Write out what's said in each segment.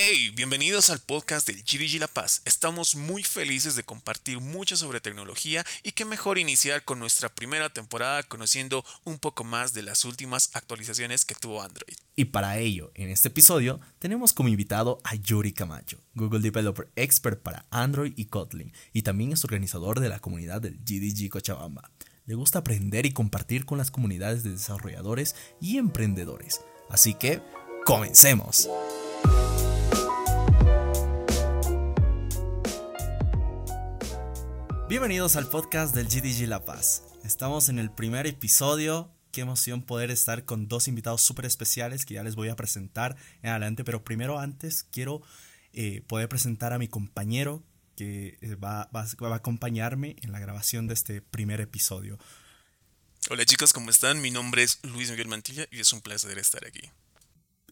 Hey, bienvenidos al podcast del GDG La Paz. Estamos muy felices de compartir mucho sobre tecnología y qué mejor iniciar con nuestra primera temporada conociendo un poco más de las últimas actualizaciones que tuvo Android. Y para ello, en este episodio tenemos como invitado a Yuri Camacho, Google Developer Expert para Android y Kotlin, y también es organizador de la comunidad del GDG Cochabamba. Le gusta aprender y compartir con las comunidades de desarrolladores y emprendedores. Así que, ¡comencemos! Bienvenidos al podcast del GDG La Paz. Estamos en el primer episodio. Qué emoción poder estar con dos invitados súper especiales que ya les voy a presentar en adelante. Pero primero, antes, quiero poder presentar a mi compañero que va a acompañarme en la grabación de este primer episodio. Hola chicos, ¿cómo están? Mi nombre es Luis Miguel Mantilla y es un placer estar aquí.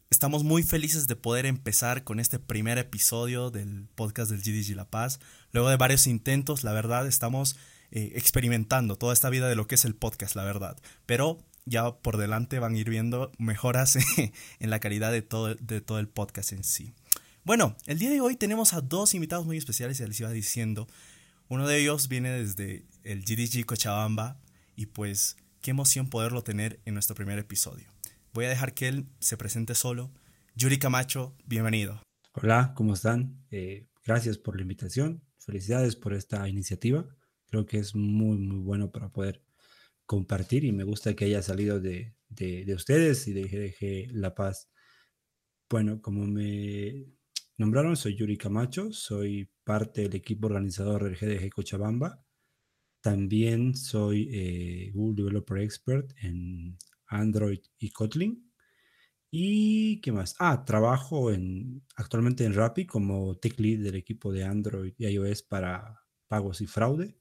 Estamos muy felices de poder empezar con este primer episodio del podcast del GDG La Paz. Luego de varios intentos, la verdad, estamos experimentando toda esta vida de lo que es el podcast, la verdad. Pero ya por delante van a ir viendo mejoras en la calidad de todo el podcast en sí. Bueno, el día de hoy tenemos a dos invitados muy especiales, ya les iba diciendo. Uno de ellos viene desde el GDG Cochabamba y pues qué emoción poderlo tener en nuestro primer episodio. Voy a dejar que él se presente solo. Yuri Camacho, bienvenido. Hola, ¿cómo están? Gracias por la invitación. Felicidades por esta iniciativa. Creo que es muy, muy bueno para poder compartir y me gusta que haya salido de ustedes y de GDG La Paz. Bueno, como me nombraron, soy Yuri Camacho. Soy parte del equipo organizador del GDG Cochabamba. También soy Google Developer Expert en Android y Kotlin. ¿Y qué más? Trabajo actualmente en Rappi como Tech Lead del equipo de Android y iOS para pagos y fraude.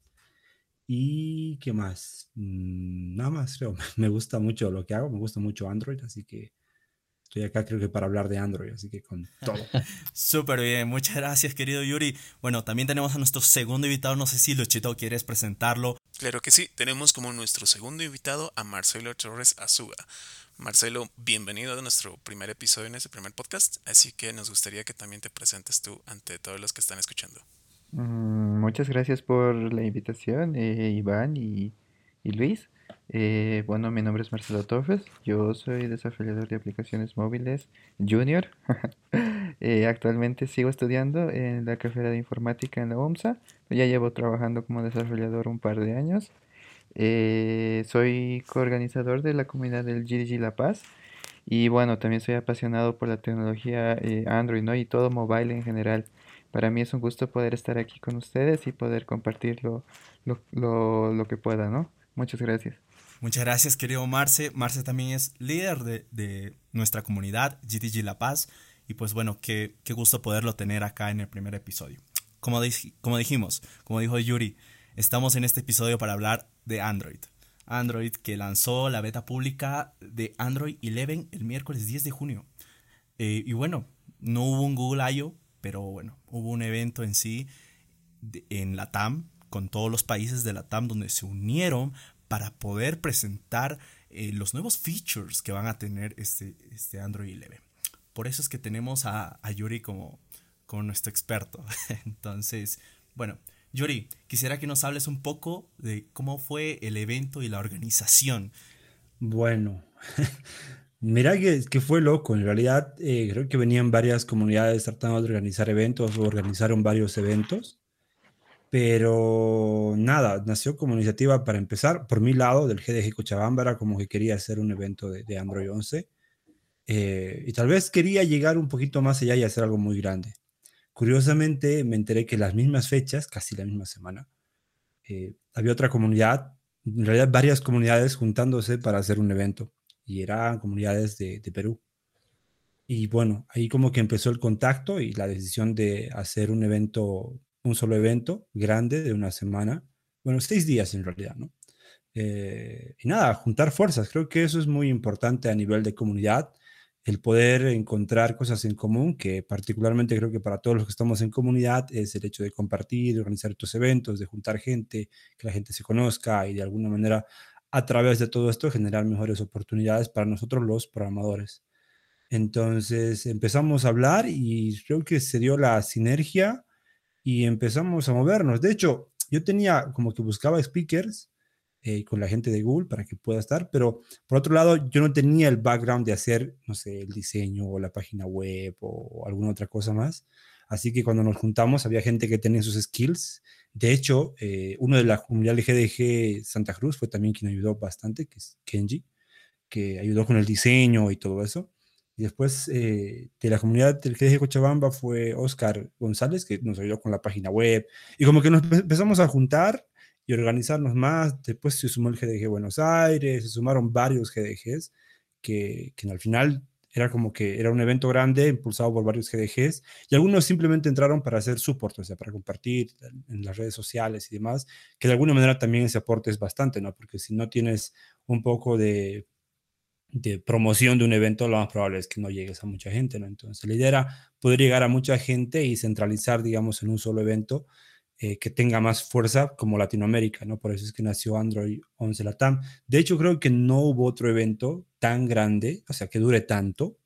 ¿Y qué más? Nada más, creo. Me gusta mucho lo que hago, me gusta mucho Android, así que estoy acá creo que para hablar de Android, así que con todo. Súper bien, muchas gracias querido Yuri. Bueno, también tenemos a nuestro segundo invitado, no sé si Luchito quieres presentarlo. Claro que sí, tenemos como nuestro segundo invitado a Marcelo Torres Azúa. Marcelo, bienvenido a nuestro primer episodio en este primer podcast, así que nos gustaría que también te presentes tú ante todos los que están escuchando. Muchas gracias por la invitación, Iván y Luis. Bueno, mi nombre es Marcelo Tofes, yo soy desarrollador de aplicaciones móviles junior. Actualmente sigo estudiando en la carrera de informática en la UMSA. Ya llevo trabajando como desarrollador un par de años. Soy coorganizador de la comunidad del GDG La Paz. Y bueno, también soy apasionado por la tecnología Android, ¿no? Y todo mobile en general. Para mí es un gusto poder estar aquí con ustedes y poder compartir lo que pueda, ¿no? Muchas gracias. Muchas gracias, querido Marce. Marce también es líder de nuestra comunidad, GDG La Paz. Y pues bueno, qué gusto poderlo tener acá en el primer episodio. Como dijo Yuri, estamos en este episodio para hablar de Android. Android que lanzó la beta pública de Android 11 el miércoles 10 de junio. Y bueno, no hubo un Google I.O., pero bueno, hubo un evento en sí en la TAM, con todos los países de la TAM donde se unieron para poder presentar los nuevos features que van a tener este Android 11. Por eso es que tenemos a Yuri como nuestro experto. Entonces, bueno, Yuri, quisiera que nos hables un poco de cómo fue el evento y la organización. Bueno, mirá que fue loco. En realidad, creo que venían varias comunidades tratando de organizar eventos o organizaron varios eventos. Pero nada, nació como iniciativa para empezar. Por mi lado, del GDG Cochabamba, era como que quería hacer un evento de Android 11. Y tal vez quería llegar un poquito más allá y hacer algo muy grande. Curiosamente, me enteré que las mismas fechas, casi la misma semana, había otra comunidad, en realidad varias comunidades juntándose para hacer un evento. Y eran comunidades de Perú. Y bueno, ahí como que empezó el contacto y la decisión de hacer un evento, un solo evento grande de una semana. Bueno, 6 días en realidad, ¿no? Y nada, juntar fuerzas. Creo que eso es muy importante a nivel de comunidad. El poder encontrar cosas en común, que particularmente creo que para todos los que estamos en comunidad es el hecho de compartir, de organizar estos eventos, de juntar gente, que la gente se conozca y de alguna manera a través de todo esto generar mejores oportunidades para nosotros los programadores. Entonces empezamos a hablar y creo que se dio la sinergia y empezamos a movernos. De hecho, yo tenía como que buscaba speakers con la gente de Google para que pueda estar, pero por otro lado yo no tenía el background de hacer, no sé, el diseño o la página web o alguna otra cosa más. Así que cuando nos juntamos había gente que tenía sus skills. De hecho, uno de la comunidad de GDG Santa Cruz fue también quien ayudó bastante, que es Kenji, que ayudó con el diseño y todo eso. Y después de la comunidad del GDG Cochabamba fue Oscar González, que nos ayudó con la página web. Y como que nos empezamos a juntar y organizarnos más. Después se sumó el GDG Buenos Aires, se sumaron varios GDGs, que al final era como que era un evento grande impulsado por varios GDGs. Y algunos simplemente entraron para hacer soporte, o sea, para compartir en las redes sociales y demás. Que de alguna manera también ese aporte es bastante, ¿no? Porque si no tienes un poco de promoción de un evento, lo más probable es que no llegues a mucha gente, ¿no? Entonces, la idea era poder llegar a mucha gente y centralizar, digamos, en un solo evento que tenga más fuerza como Latinoamérica, ¿no? Por eso es que nació Android 11 la TAM. De hecho, creo que no hubo otro evento tan grande, o sea, que dure tanto,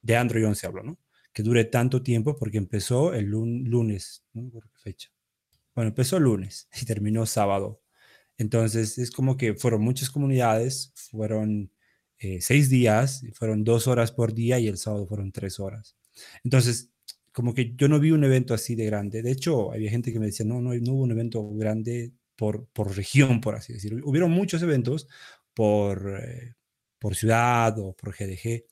de Android 11 hablo, ¿no? Que dure tanto tiempo porque empezó el lunes, ¿no? ¿Por qué fecha? Bueno, empezó el lunes y terminó sábado. Entonces, es como que fueron muchas comunidades, fueron 6 días, fueron 2 horas por día y el sábado fueron 3 horas. Entonces, como que yo no vi un evento así de grande. De hecho, había gente que me decía, no hubo un evento grande por región, por así decirlo. Hubieron muchos eventos por ciudad o por GDG,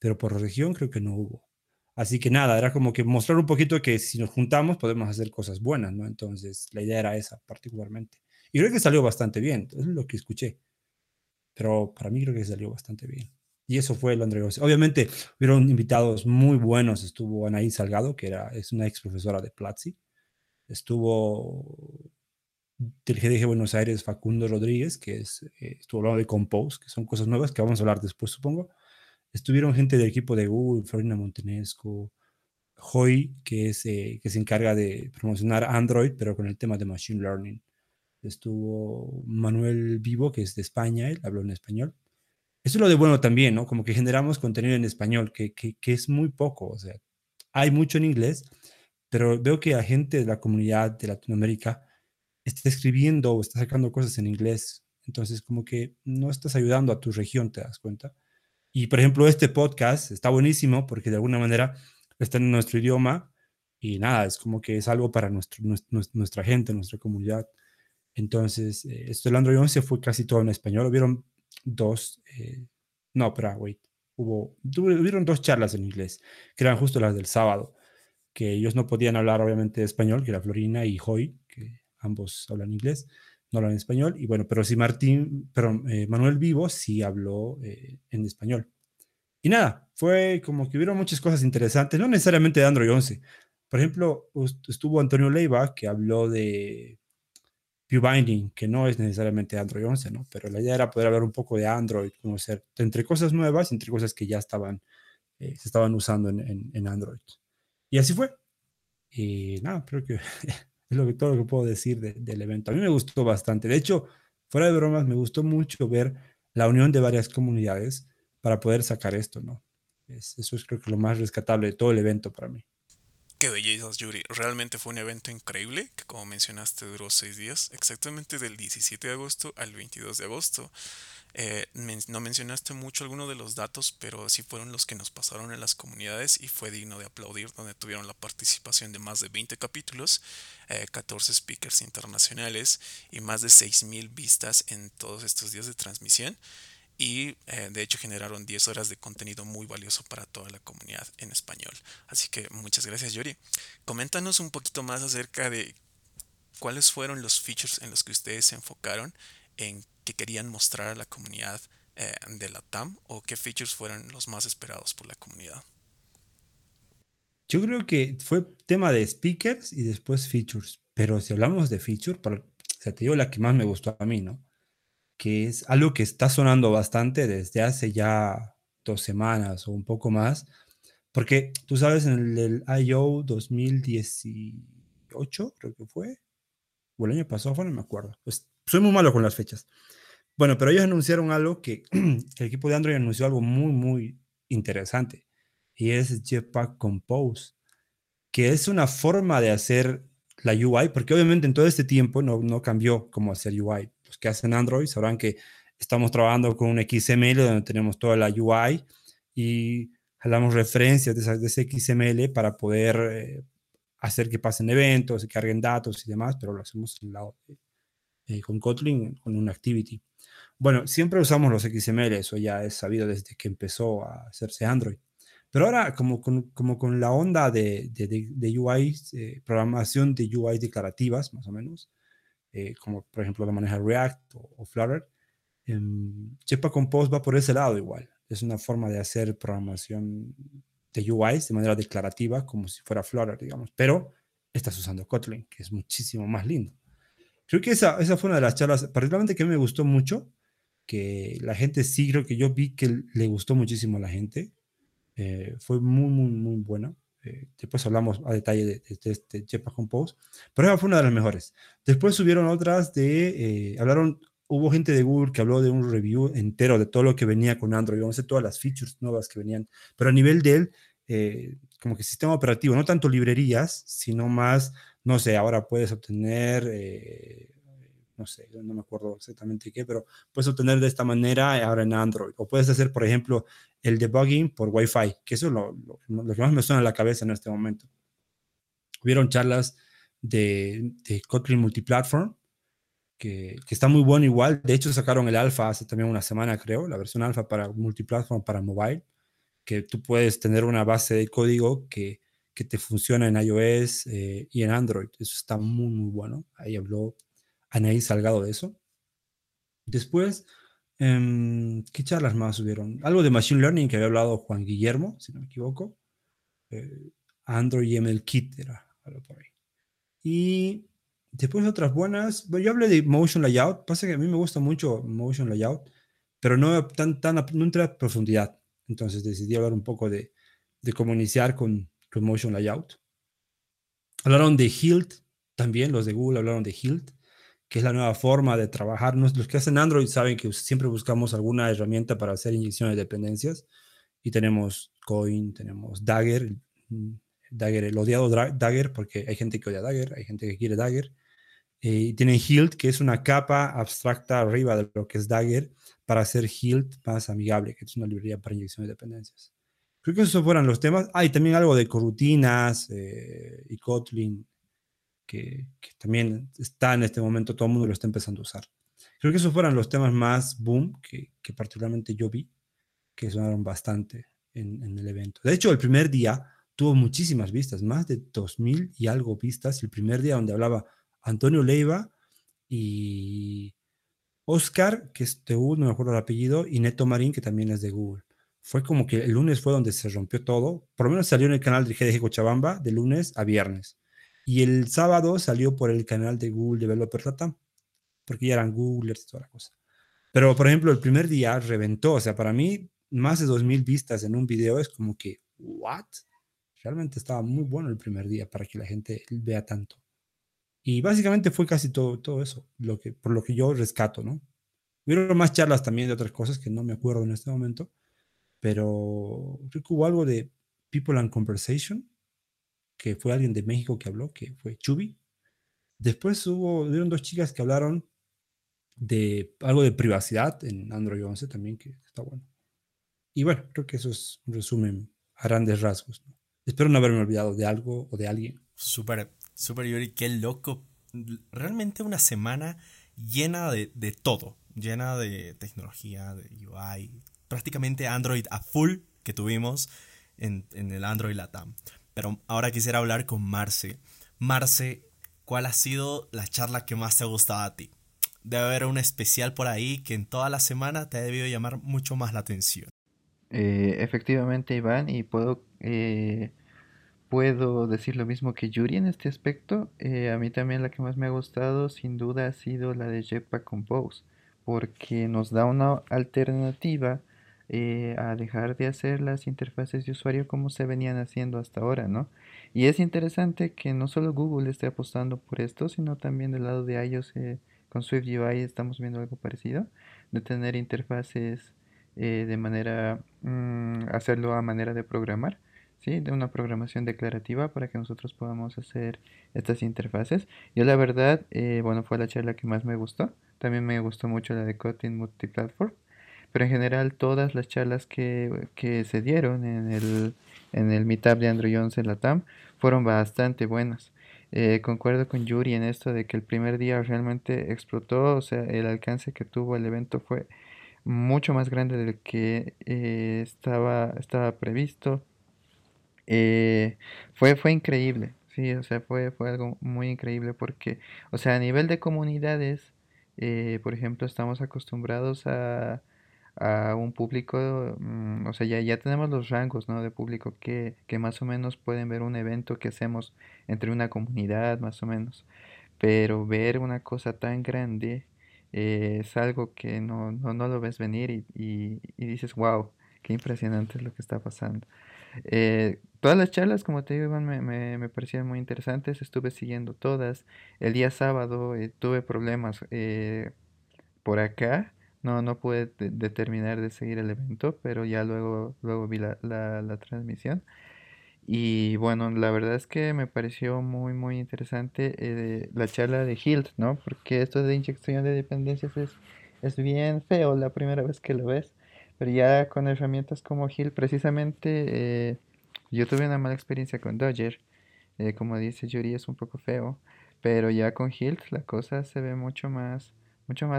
pero por región creo que no hubo. Así que nada, era como que mostrar un poquito que si nos juntamos podemos hacer cosas buenas, ¿no? Entonces, la idea era esa particularmente. Y creo que salió bastante bien, es lo que escuché. Pero para mí creo que salió bastante bien. Y eso fue el Android 11. Obviamente, hubieron invitados muy buenos. Estuvo Anaís Salgado, que es una ex profesora de Platzi. Estuvo del GDG Buenos Aires Facundo Rodríguez, que estuvo hablando de Compose, que son cosas nuevas que vamos a hablar después, supongo. Estuvieron gente del equipo de Google, Florina Montenesco, Joy, que se encarga de promocionar Android, pero con el tema de Machine Learning. Estuvo Manuel Vivo, que es de España, él habló en español. Eso es lo de bueno también, ¿no? Como que generamos contenido en español, que es muy poco, o sea, hay mucho en inglés, pero veo que la gente de la comunidad de Latinoamérica está escribiendo o está sacando cosas en inglés, entonces como que no estás ayudando a tu región, ¿te das cuenta? Y, por ejemplo, este podcast está buenísimo porque de alguna manera está en nuestro idioma y nada, es como que es algo para nuestra gente, nuestra comunidad. Entonces, esto del Android 11 fue casi todo en español. Hubieron hubieron 2 charlas en inglés, que eran justo las del sábado, que ellos no podían hablar, obviamente, de español, que era Florina y Joy, que ambos hablan inglés, no hablan español. Y bueno, pero sí Manuel Vivo sí habló en español. Y nada, fue como que hubieron muchas cosas interesantes, no necesariamente de Android 11. Por ejemplo, estuvo Antonio Leiva, que habló de Viewbinding, que no es necesariamente Android 11, ¿no? Pero la idea era poder hablar un poco de Android, conocer entre cosas nuevas, entre cosas que ya se estaban usando en Android. Y así fue. Y nada, creo que es todo lo que puedo decir del evento. A mí me gustó bastante. De hecho, fuera de bromas, me gustó mucho ver la unión de varias comunidades para poder sacar esto, ¿no? Eso es creo que lo más rescatable de todo el evento para mí. Qué bellezas, Yuri. Realmente fue un evento increíble que, como mencionaste, duró 6 días, exactamente del 17 de agosto al 22 de agosto. No mencionaste mucho alguno de los datos, pero sí fueron los que nos pasaron en las comunidades y fue digno de aplaudir, donde tuvieron la participación de más de 20 capítulos, 14 speakers internacionales y más de 6.000 vistas en todos estos días de transmisión. Y de hecho generaron 10 horas de contenido muy valioso para toda la comunidad en español. Así que muchas gracias, Yuri. Coméntanos un poquito más acerca de cuáles fueron los features en los que ustedes se enfocaron, en que querían mostrar a la comunidad de la TAM, o qué features fueron los más esperados por la comunidad. Yo creo que fue tema de speakers y después features. Pero si hablamos de features, te digo la que más me gustó a mí, ¿no? Que es algo que está sonando bastante desde hace ya 2 semanas o un poco más, porque tú sabes, en el I.O. 2018, creo que fue, o el año pasado fue, no me acuerdo, pues soy muy malo con las fechas. Bueno, pero ellos anunciaron algo que el equipo de Android anunció algo muy, muy interesante, y es Jetpack Compose, que es una forma de hacer la UI, porque obviamente en todo este tiempo no cambió cómo hacer UI. Los que hacen Android sabrán que estamos trabajando con un XML donde tenemos toda la UI y jalamos referencias de ese XML para poder hacer que pasen eventos, que carguen datos y demás, pero lo hacemos en con Kotlin, con un Activity. Bueno, siempre usamos los XML, eso ya es sabido desde que empezó a hacerse Android. Pero ahora, como con la onda de UI, programación de UI declarativas, más o menos, como por ejemplo la maneja React o Flutter, Jetpack Compose va por ese lado igual. Es una forma de hacer programación de UIs de manera declarativa, como si fuera Flutter, digamos. Pero estás usando Kotlin, que es muchísimo más lindo. Creo que esa fue una de las charlas, particularmente, que me gustó mucho, que la gente sí, creo que yo vi que le gustó muchísimo a la gente. Fue muy, muy, muy buena. Después hablamos a detalle de este Jetpack Compose, pero esa fue una de las mejores. Después subieron otras hubo gente de Google que habló de un review entero de todo lo que venía con Android 11, todas las features nuevas que venían, pero a nivel del como que sistema operativo, no tanto librerías, sino más, no sé, ahora puedes obtener, no sé, no me acuerdo exactamente qué, pero puedes obtener de esta manera ahora en Android, o puedes hacer, por ejemplo, el debugging por Wi-Fi, que eso es lo que más me suena en la cabeza en este momento. Hubieron charlas de Kotlin Multiplatform, que está muy bueno igual. De hecho, sacaron el alfa hace también una semana, creo, la versión alfa para multiplatform, para mobile, que tú puedes tener una base de código que te funciona en iOS y en Android. Eso está muy, muy bueno. Ahí habló Anaís Salgado de eso. Después, ¿qué charlas más hubieron? Algo de Machine Learning que había hablado Juan Guillermo, si no me equivoco. Android ML Kit era algo por ahí. Y después otras buenas, yo hablé de Motion Layout. Pasa que a mí me gusta mucho Motion Layout, pero no entré a profundidad. Entonces decidí hablar un poco de cómo iniciar con Motion Layout. Hablaron de Hilt también, los de Google hablaron de Hilt, que es la nueva forma de trabajar. Los que hacen Android saben que siempre buscamos alguna herramienta para hacer inyecciones de dependencias. Y tenemos Coin, tenemos Dagger, el odiado Dagger, porque hay gente que odia Dagger, hay gente que quiere Dagger. Y tienen Hilt, que es una capa abstracta arriba de lo que es Dagger, para hacer Hilt más amigable, que es una librería para inyección de dependencias. Creo que esos fueron los temas. Hay también algo de corutinas y Kotlin, que también está en este momento, todo el mundo lo está empezando a usar. Creo que esos fueron los temas más boom que particularmente yo vi, que sonaron bastante en el evento. De hecho, el primer día tuvo muchísimas vistas, más de 2000 y algo vistas. El primer día, donde hablaba Antonio Leiva y Oscar, que es de Google, no me acuerdo el apellido, y Neto Marín, que también es de Google. Fue como que el lunes fue donde se rompió todo. Por lo menos salió en el canal de GDG Cochabamba de lunes a viernes. Y el sábado salió por el canal de Google Developer TAM, porque ya eran Googlers y toda la cosa. Pero, por ejemplo, el primer día reventó. O sea, para mí, más de 2000 vistas en un video es como que, ¿what? Realmente estaba muy bueno el primer día para que la gente vea tanto. Y básicamente fue casi todo eso, por lo que yo rescato, ¿no? Hubo más charlas también de otras cosas que no me acuerdo en este momento, pero creo que hubo algo de People and Conversation, que fue alguien de México que habló, que fue Chubi. Después hubieron dos chicas que hablaron de algo de privacidad en Android 11 también, que está bueno. Y bueno, creo que eso es un resumen a grandes rasgos, ¿no? Espero no haberme olvidado de algo o de alguien. Súper, súper, Yuri, qué loco. Realmente una semana llena de todo, llena de tecnología, de UI, prácticamente Android a full que tuvimos en el Android Latam. Pero ahora quisiera hablar con Marce. Marce, ¿cuál ha sido la charla que más te ha gustado a ti? Debe haber un especial por ahí que en toda la semana te ha debido llamar mucho más la atención. Efectivamente, Iván, y puedo decir lo mismo que Yuri en este aspecto. A mí también la que más me ha gustado sin duda ha sido la de Jetpack Compose, porque nos da una alternativa a dejar de hacer las interfaces de usuario como se venían haciendo hasta ahora, ¿no? Y es interesante que no solo Google esté apostando por esto, sino también del lado de iOS con SwiftUI estamos viendo algo parecido, de tener interfaces hacerlo a manera de programar. ¿sí? De una programación declarativa para que nosotros podamos hacer estas interfaces. Yo la verdad, bueno, fue la charla que más me gustó. También me gustó mucho la de Kotlin Multiplatform. Pero en general todas las charlas que se dieron en el Meetup de Android 11 en la TAM fueron bastante buenas. Concuerdo con Yuri en esto de que el primer día realmente explotó, o sea, el alcance que tuvo el evento fue mucho más grande del que estaba previsto. Fue increíble, sí, o sea, fue algo muy increíble porque, o sea, a nivel de comunidades, por ejemplo, estamos acostumbrados a un público, o sea, ya tenemos los rangos, ¿no? De público que más o menos pueden ver un evento que hacemos entre una comunidad, más o menos. Pero ver una cosa tan grande es algo que no lo ves venir y dices, wow, qué impresionante es lo que está pasando. Todas las charlas, como te digo, Iván, me parecían muy interesantes, estuve siguiendo todas. El día sábado tuve problemas por acá. No pude determinar de seguir el evento, pero ya luego vi la transmisión. Y bueno, la verdad es que me pareció muy, muy interesante la charla de Hilt, ¿no? Porque esto de inyección de dependencias es bien feo la primera vez que lo ves. Pero ya con herramientas como Hilt, precisamente yo tuve una mala experiencia con Dagger. Como dice Yuri, es un poco feo. Pero ya con Hilt la cosa se ve mucho más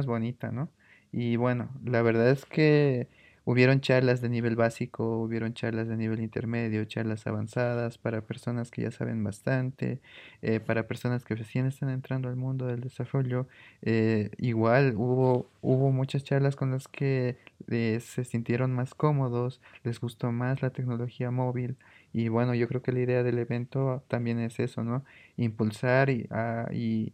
bonita, ¿no? Y bueno, la verdad es que hubieron charlas de nivel básico, hubieron charlas de nivel intermedio, charlas avanzadas para personas que ya saben bastante, para personas que recién están entrando al mundo del desarrollo. Igual hubo muchas charlas con las que se sintieron más cómodos, les gustó más la tecnología móvil. Y bueno, yo creo que la idea del evento también es eso, ¿no? Impulsar y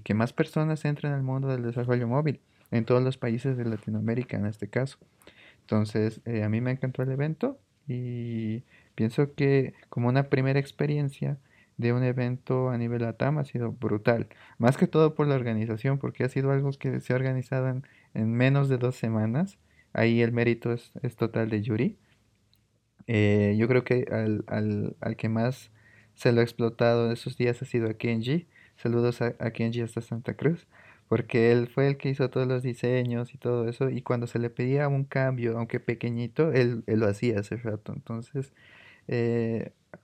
que más personas entren al mundo del desarrollo móvil. En todos los países de Latinoamérica en este caso. Entonces, a mí me encantó el evento y pienso que como una primera experiencia de un evento a nivel LATAM ha sido brutal. Más que todo por la organización, porque ha sido algo que se ha organizado en menos de 2 semanas. Ahí el mérito es total de Yuri. Yo creo que al que más se lo ha explotado en esos días ha sido a Kenji. Saludos a Kenji hasta Santa Cruz. Porque él fue el que hizo todos los diseños y todo eso, y cuando se le pedía un cambio, aunque pequeñito, él lo hacía hace rato. Entonces,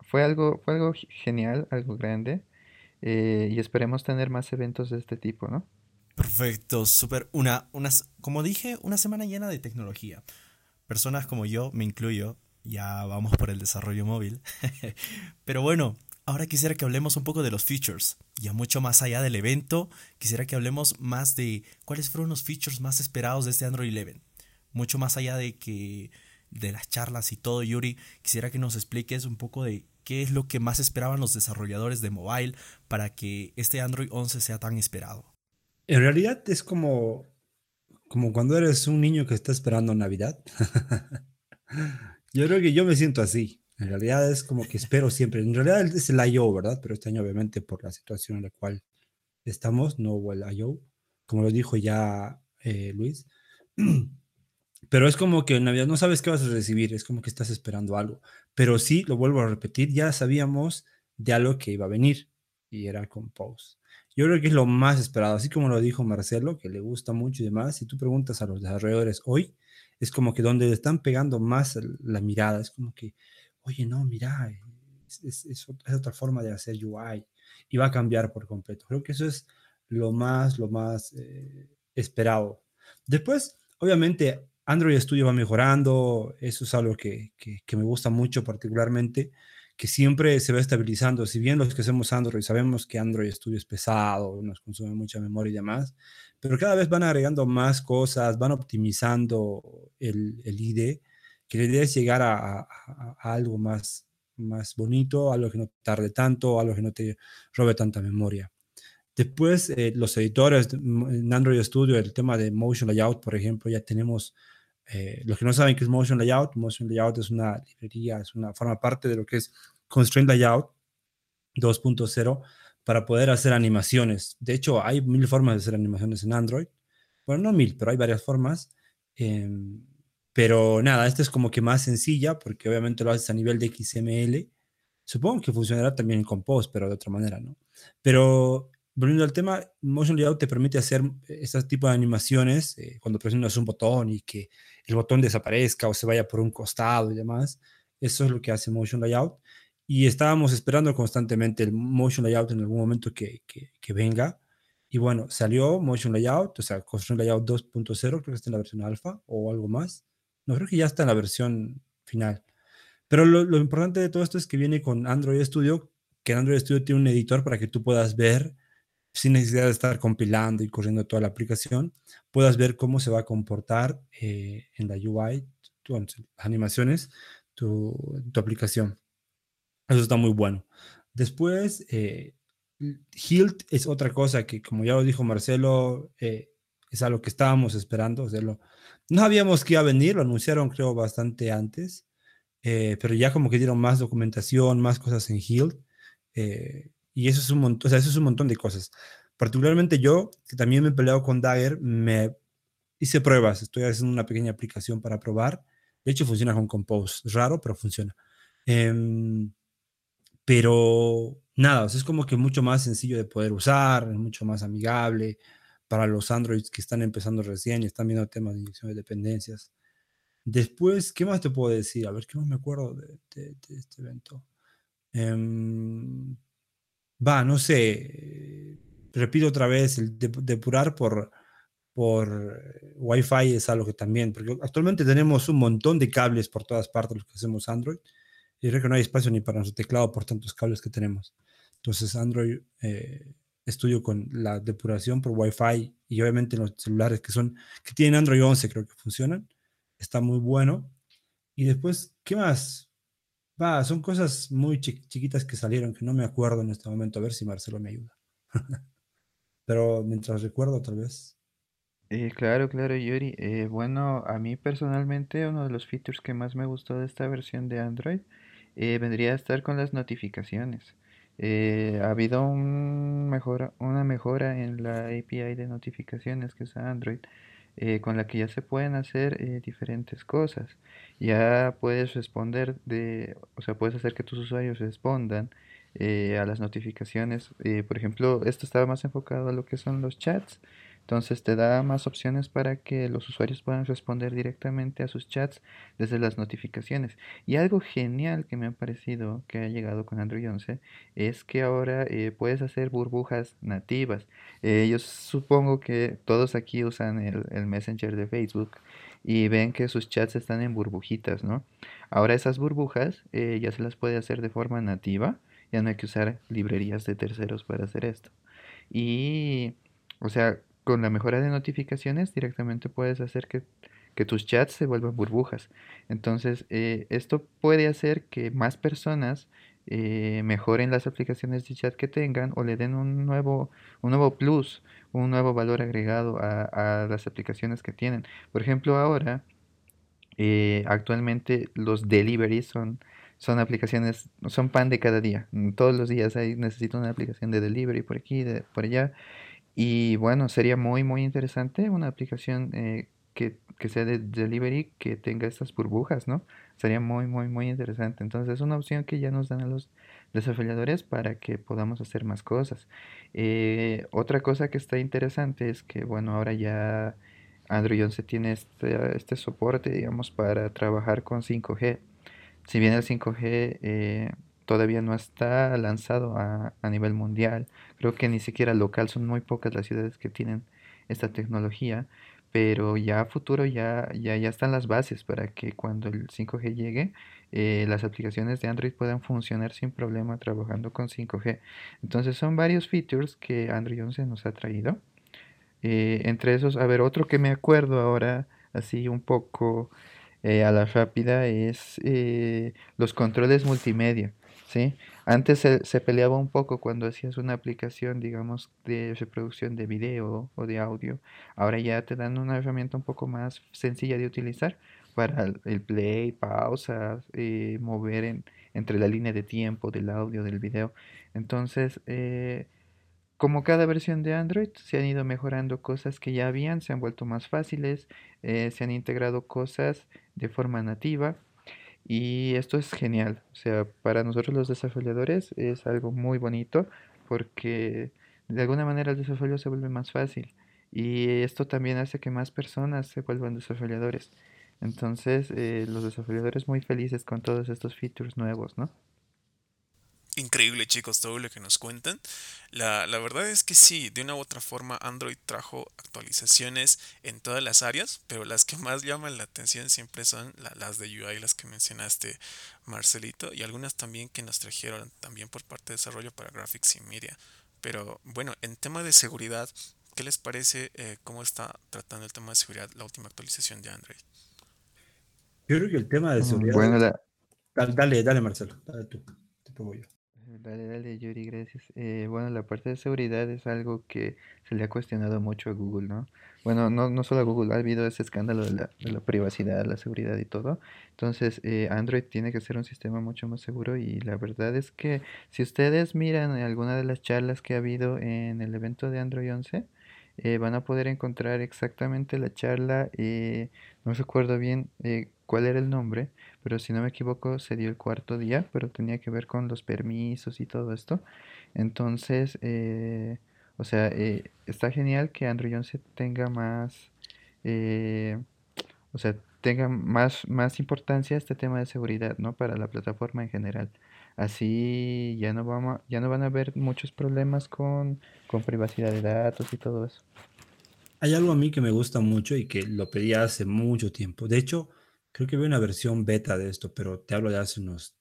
fue algo genial, algo grande, y esperemos tener más eventos de este tipo, ¿no? Perfecto, súper. Como dije, una semana llena de tecnología. Personas como yo, me incluyo, ya vamos por el desarrollo móvil. Pero bueno, ahora quisiera que hablemos un poco de los features. Ya mucho más allá del evento, quisiera que hablemos más de cuáles fueron los features más esperados de este Android 11. Mucho más allá de las charlas y todo, Yuri, quisiera que nos expliques un poco de qué es lo que más esperaban los desarrolladores de mobile para que este Android 11 sea tan esperado. En realidad es como cuando eres un niño que está esperando Navidad. Yo creo que yo me siento así. En realidad es como que espero siempre. En realidad es el I.O., ¿verdad? Pero este año, obviamente, por la situación en la cual estamos, no hubo el I.O., como lo dijo ya Luis. Pero es como que en Navidad no sabes qué vas a recibir, es como que estás esperando algo. Pero sí, lo vuelvo a repetir, ya sabíamos de algo que iba a venir, y era Compose. Yo creo que es lo más esperado. Así como lo dijo Marcelo, que le gusta mucho y demás, si tú preguntas a los desarrolladores hoy, es como que donde le están pegando más la mirada, es como que oye, no, mira, es otra forma de hacer UI y va a cambiar por completo. Creo que eso es lo más esperado. Después, obviamente, Android Studio va mejorando. Eso es algo que me gusta mucho particularmente, que siempre se va estabilizando. Si bien los que hacemos Android sabemos que Android Studio es pesado, nos consume mucha memoria y demás, pero cada vez van agregando más cosas, van optimizando el IDE, que la idea es llegar a algo más bonito, algo que no tarde tanto, algo que no te robe tanta memoria. Después, los editores en Android Studio, el tema de Motion Layout, por ejemplo, ya tenemos, los que no saben qué es Motion Layout es una librería, forma parte de lo que es Constraint Layout 2.0 para poder hacer animaciones. De hecho, hay 1000 formas de hacer animaciones en Android. Bueno, no 1000, pero hay varias formas. Pero nada, esta es como que más sencilla porque obviamente lo haces a nivel de XML. Supongo que funcionará también en Compose, pero de otra manera, ¿no? Pero volviendo al tema, Motion Layout te permite hacer este tipo de animaciones cuando presionas un botón y que el botón desaparezca o se vaya por un costado y demás. Eso es lo que hace Motion Layout. Y estábamos esperando constantemente el Motion Layout en algún momento que venga. Y bueno, salió Motion Layout, o sea, Constraint Layout 2.0, creo que está en la versión alfa o algo más. No, creo que ya está en la versión final. Pero lo importante de todo esto es que viene con Android Studio, que Android Studio tiene un editor para que tú puedas ver, sin necesidad de estar compilando y corriendo toda la aplicación, puedas ver cómo se va a comportar en la UI, las animaciones, tu aplicación. Eso está muy bueno. Después, Hilt es otra cosa que, como ya lo dijo Marcelo, es algo que estábamos esperando. O sea, no sabíamos que iba a venir, lo anunciaron creo bastante antes, pero ya como que dieron más documentación, más cosas en Hilt, y eso es un montón, o sea, eso es un montón de cosas. Particularmente yo, que también me he peleado con Dagger, me hice pruebas, estoy haciendo una pequeña aplicación para probar. De hecho funciona con Compose, es raro, pero funciona. Pero nada, o sea, es como que mucho más sencillo de poder usar, es mucho más amigable para los Androids que están empezando recién y están viendo temas de inyección de dependencias. Después, ¿qué más te puedo decir? A ver, ¿qué más me acuerdo de este evento? No sé. Repito otra vez, el depurar por Wi-Fi es algo que también, porque actualmente tenemos un montón de cables por todas partes los que hacemos Android, y creo que no hay espacio ni para nuestro teclado por tantos cables que tenemos. Entonces Android Studio con la depuración por Wi-Fi, y obviamente los celulares que tienen Android 11 creo que funcionan, está muy bueno. Y después, ¿qué más? Son cosas muy chiquitas que salieron que no me acuerdo en este momento, a ver si Marcelo me ayuda. Pero mientras recuerdo, tal vez. Claro, Yuri. Bueno, a mí personalmente uno de los features que más me gustó de esta versión de Android vendría a estar con las notificaciones. Ha habido una mejora en la API de notificaciones que usa Android, con la que ya se pueden hacer diferentes cosas. Ya puedes responder, puedes hacer que tus usuarios respondan a las notificaciones. Por ejemplo, esto estaba más enfocado a lo que son los chats. Entonces te da más opciones para que los usuarios puedan responder directamente a sus chats desde las notificaciones. Y algo genial que me ha parecido que ha llegado con Android 11 es que ahora puedes hacer burbujas nativas. Yo supongo que todos aquí usan el Messenger de Facebook y ven que sus chats están en burbujitas, ¿no? Ahora esas burbujas ya se las puede hacer de forma nativa. Ya no hay que usar librerías de terceros para hacer esto. Y, o sea, con la mejora de notificaciones directamente puedes hacer que tus chats se vuelvan burbujas. Entonces esto puede hacer que más personas mejoren las aplicaciones de chat que tengan, o le den un nuevo plus, un nuevo valor agregado a las aplicaciones que tienen. Por ejemplo, ahora actualmente los deliveries son aplicaciones, son pan de cada día. Todos los días necesito una aplicación de delivery por aquí, por allá. Y bueno, sería muy muy interesante una aplicación que sea de delivery que tenga estas burbujas, ¿no? Sería muy muy muy interesante. Entonces es una opción que ya nos dan a los desarrolladores para que podamos hacer más cosas. Otra cosa que está interesante es que, bueno, ahora ya Android 11 tiene este soporte, digamos, para trabajar con 5G. Si bien el 5G... todavía no está lanzado a nivel mundial. Creo que ni siquiera local, son muy pocas las ciudades que tienen esta tecnología. Pero ya a futuro ya están las bases para que cuando el 5G llegue, las aplicaciones de Android puedan funcionar sin problema trabajando con 5G. Entonces son varios features que Android 11 nos ha traído. Entre esos, a ver, otro que me acuerdo ahora, así un poco a la rápida, es los controles multimedia. ¿Sí? Antes se peleaba un poco cuando hacías una aplicación, digamos, de reproducción de video o de audio. Ahora ya te dan una herramienta un poco más sencilla de utilizar para el play, pausas, mover entre la línea de tiempo del audio, del video. Entonces Como cada versión de Android, se han ido mejorando cosas que ya habían, se han vuelto más fáciles, se han integrado cosas de forma nativa y esto es genial. O sea, para nosotros los desarrolladores es algo muy bonito porque de alguna manera el desarrollo se vuelve más fácil y esto también hace que más personas se vuelvan desarrolladores. Entonces, los desarrolladores muy felices con todos estos features nuevos, ¿no? Increíble, chicos, todo lo que nos cuentan. La verdad es que sí, de una u otra forma Android trajo actualizaciones en todas las áreas, pero las que más llaman la atención siempre son las de UI, las que mencionaste, Marcelito, y algunas también que nos trajeron también por parte de desarrollo para Graphics y Media. Pero bueno, en tema de seguridad, ¿qué les parece cómo está tratando el tema de seguridad la última actualización de Android? Yo creo que el tema de seguridad... Bueno, dale, Marcelo, dale tú, te pongo yo. Dale, Yuri, gracias. Bueno, la parte de seguridad es algo que se le ha cuestionado mucho a Google, ¿no? Bueno, no solo a Google, ha habido ese escándalo de la privacidad, la seguridad y todo. Entonces, Android tiene que ser un sistema mucho más seguro y la verdad es que si ustedes miran alguna de las charlas que ha habido en el evento de Android 11, van a poder encontrar exactamente la charla, no recuerdo bien cuál era el nombre, pero si no me equivoco se dio el cuarto día, pero tenía que ver con los permisos y todo esto. Entonces, está genial que Android 11 tenga más, tenga más importancia este tema de seguridad, ¿no? Para la plataforma en general. Así ya no van a haber muchos problemas con privacidad de datos y todo eso. Hay algo a mí que me gusta mucho y que lo pedí hace mucho tiempo. De hecho, creo que había una versión beta de esto, pero te hablo de hace unos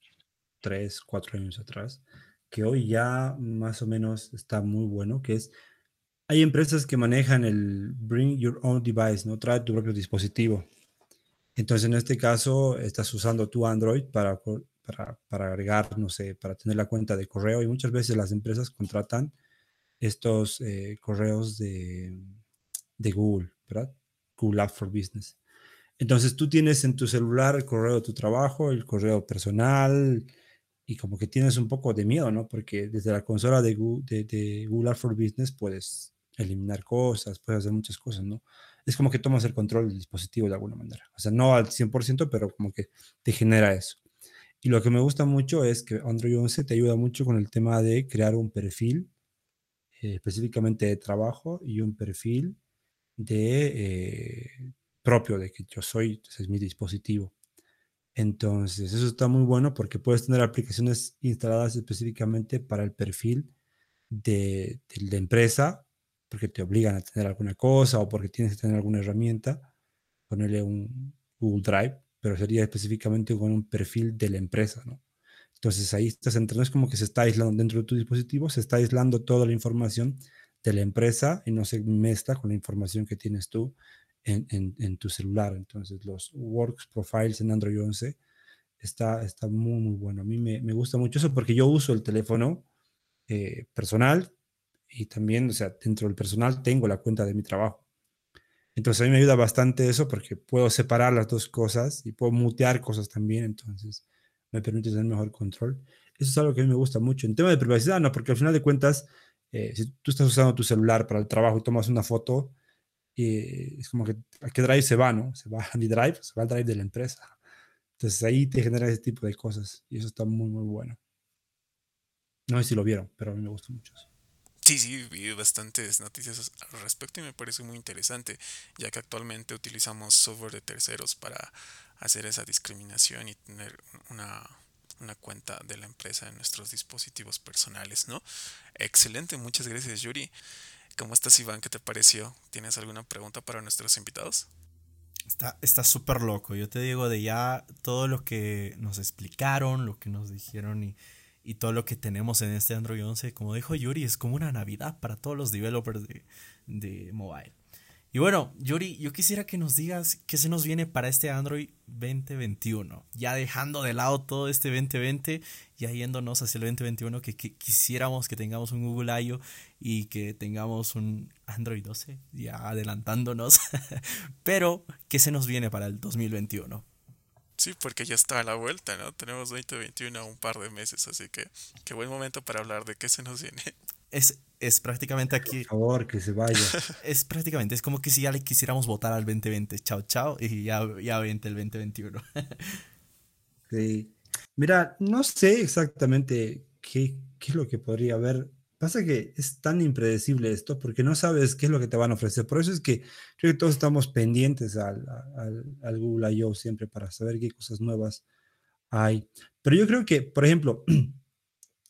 3, 4 años atrás, que hoy ya más o menos está muy bueno, que es, hay empresas que manejan el bring your own device, ¿no? Trae tu propio dispositivo. Entonces, en este caso, estás usando tu Android para agregar, no sé, para tener la cuenta de correo, y muchas veces las empresas contratan estos correos de Google, ¿verdad? Google App for Business. Entonces tú tienes en tu celular el correo de tu trabajo, el correo personal, y como que tienes un poco de miedo, ¿no? Porque desde la consola de Google App for Business puedes eliminar cosas, puedes hacer muchas cosas, ¿no? Es como que tomas el control del dispositivo de alguna manera. O sea, no al 100%, pero como que te genera eso. Y lo que me gusta mucho es que Android 11 te ayuda mucho con el tema de crear un perfil específicamente de trabajo y un perfil de propio, de que yo soy, ese es mi dispositivo. Entonces, eso está muy bueno porque puedes tener aplicaciones instaladas específicamente para el perfil de la empresa, porque te obligan a tener alguna cosa o porque tienes que tener alguna herramienta, ponerle un Google Drive, pero sería específicamente con un perfil de la empresa, ¿no? Entonces ahí estás entrando, es como que se está aislando dentro de tu dispositivo, se está aislando toda la información de la empresa y no se mezcla con la información que tienes tú en tu celular. Entonces los Works Profiles en Android 11 está muy, muy bueno. A mí me gusta mucho eso porque yo uso el teléfono personal y también, o sea, dentro del personal tengo la cuenta de mi trabajo. Entonces a mí me ayuda bastante eso porque puedo separar las dos cosas y puedo mutear cosas también, entonces me permite tener mejor control. Eso es algo que a mí me gusta mucho. En tema de privacidad, no, porque al final de cuentas, si tú estás usando tu celular para el trabajo y tomas una foto, es como que a qué drive se va, ¿no? Se va a mi drive, se va al drive de la empresa. Entonces ahí te genera ese tipo de cosas y eso está muy, muy bueno. No sé si lo vieron, pero a mí me gusta mucho eso. Sí, vi bastantes noticias al respecto y me parece muy interesante, ya que actualmente utilizamos software de terceros para hacer esa discriminación y tener una cuenta de la empresa en nuestros dispositivos personales, ¿no? Excelente, muchas gracias, Yuri. ¿Cómo estás, Iván? ¿Qué te pareció? ¿Tienes alguna pregunta para nuestros invitados? Está súper loco, yo te digo, de ya todo lo que nos explicaron, lo que nos dijeron y todo lo que tenemos en este Android 11, como dijo Yuri, es como una Navidad para todos los developers de mobile. Y bueno, Yuri, yo quisiera que nos digas qué se nos viene para este Android 2021, ya dejando de lado todo este 2020, ya yéndonos hacia el 2021, que quisiéramos que tengamos un Google I.O. y que tengamos un Android 12, ya adelantándonos, pero ¿qué se nos viene para el 2021? Sí, porque ya está a la vuelta, ¿no? Tenemos 2021 a un par de meses, así que qué buen momento para hablar de qué se nos viene. es prácticamente aquí. Por favor, que se vaya. Es prácticamente, es como que si ya le quisiéramos votar al 2020. Chao, chao, y ya vente el 2021. Sí. Mira, no sé exactamente qué es lo que podría haber. Pasa que es tan impredecible esto porque no sabes qué es lo que te van a ofrecer. Por eso es que creo que todos estamos pendientes al Google I.O. siempre para saber qué cosas nuevas hay. Pero yo creo que, por ejemplo...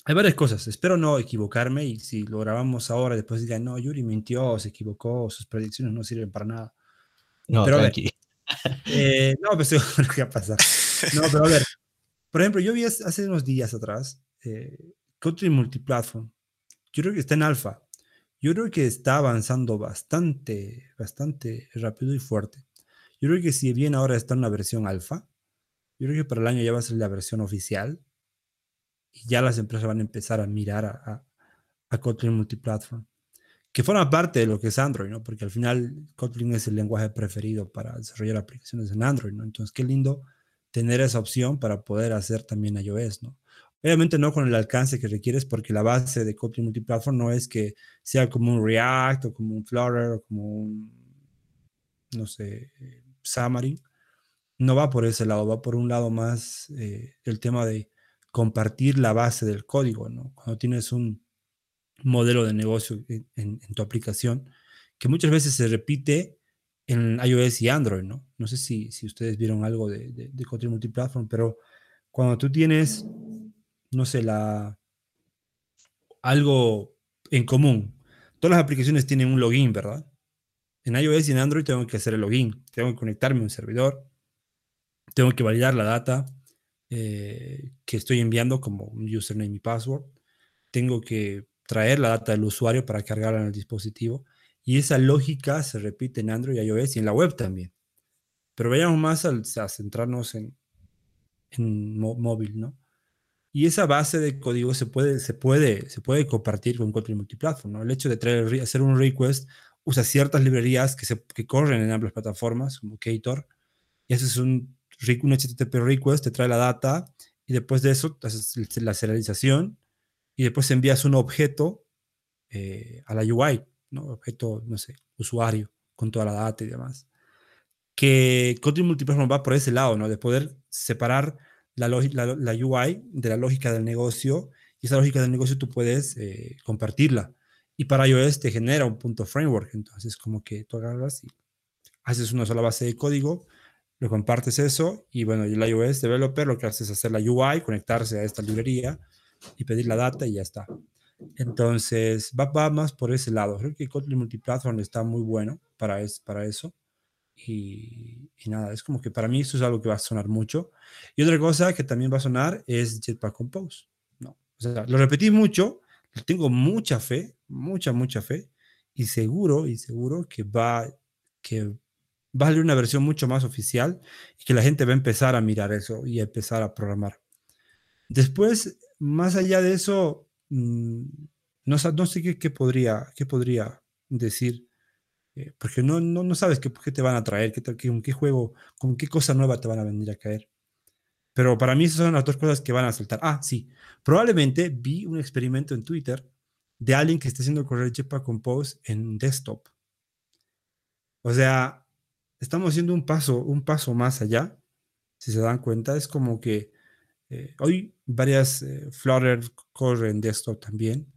Hay varias cosas, espero no equivocarme y si lo grabamos ahora después digan, no, Yuri mintió, se equivocó, sus predicciones no sirven para nada. No, pero tranqui. A ver, no, pero seguro que va a pasar. No, pero a ver, por ejemplo, yo vi hace unos días atrás Kotlin Multiplatform, yo creo que está en alfa, yo creo que está avanzando bastante rápido y fuerte. Yo creo que si bien ahora está en la versión alfa, yo creo que para el año ya va a ser la versión oficial. Y ya las empresas van a empezar a mirar a Kotlin Multiplatform, que forma parte de lo que es Android, ¿no? Porque al final Kotlin es el lenguaje preferido para desarrollar aplicaciones en Android, ¿no? Entonces, qué lindo tener esa opción para poder hacer también iOS, ¿no? Obviamente no con el alcance que requieres, porque la base de Kotlin Multiplatform no es que sea como un React o como un Flutter o como un, no sé, Xamarin. No va por ese lado, va por un lado más el tema de compartir la base del código, ¿no? Cuando tienes un modelo de negocio en tu aplicación, que muchas veces se repite en iOS y Android, ¿no? No sé si ustedes vieron algo de Kotlin Multiplatform, pero cuando tú tienes, no sé, algo en común. Todas las aplicaciones tienen un login, ¿verdad? En iOS y en Android tengo que hacer el login, tengo que conectarme a un servidor, tengo que validar la data, que estoy enviando como un username y password, tengo que traer la data del usuario para cargarla en el dispositivo, y esa lógica se repite en Android y iOS y en la web también, pero vayamos más a centrarnos en móvil, ¿no? Y esa base de código se puede compartir con Kotlin Multiplatform, ¿no? El hecho de hacer un request usa ciertas librerías que corren en ambas plataformas, como Ktor, y eso es un HTTP request, te trae la data y después de eso haces la serialización y después envías un objeto a la UI, ¿no? Objeto, no sé, usuario con toda la data y demás. Que Kotlin Multiplatform va por ese lado, ¿no? De poder separar la UI de la lógica del negocio, y esa lógica del negocio tú puedes compartirla. Y para iOS te genera un punto framework, entonces como que tú agarras y haces una sola base de código, lo compartes eso, y bueno, el iOS developer lo que hace es hacer la UI, conectarse a esta librería y pedir la data y ya está. Entonces, va más por ese lado. Creo que Kotlin Multiplatform está muy bueno para eso. Y nada, es como que para mí eso es algo que va a sonar mucho. Y otra cosa que también va a sonar es Jetpack Compose, ¿no? O sea, lo repetí mucho, tengo mucha fe, mucha fe, y seguro que va a salir una versión mucho más oficial y que la gente va a empezar a mirar eso y a empezar a programar. Después, más allá de eso, no sé qué podría decir, porque no sabes qué te van a traer, qué juego, con qué cosa nueva te van a venir a caer. Pero para mí esas son las dos cosas que van a saltar. Ah, sí, probablemente vi un experimento en Twitter de alguien que está haciendo correr Jetpack Compose en desktop. O sea, estamos haciendo un paso más allá. Si se dan cuenta, es como que hoy varias Flutter corren en desktop también,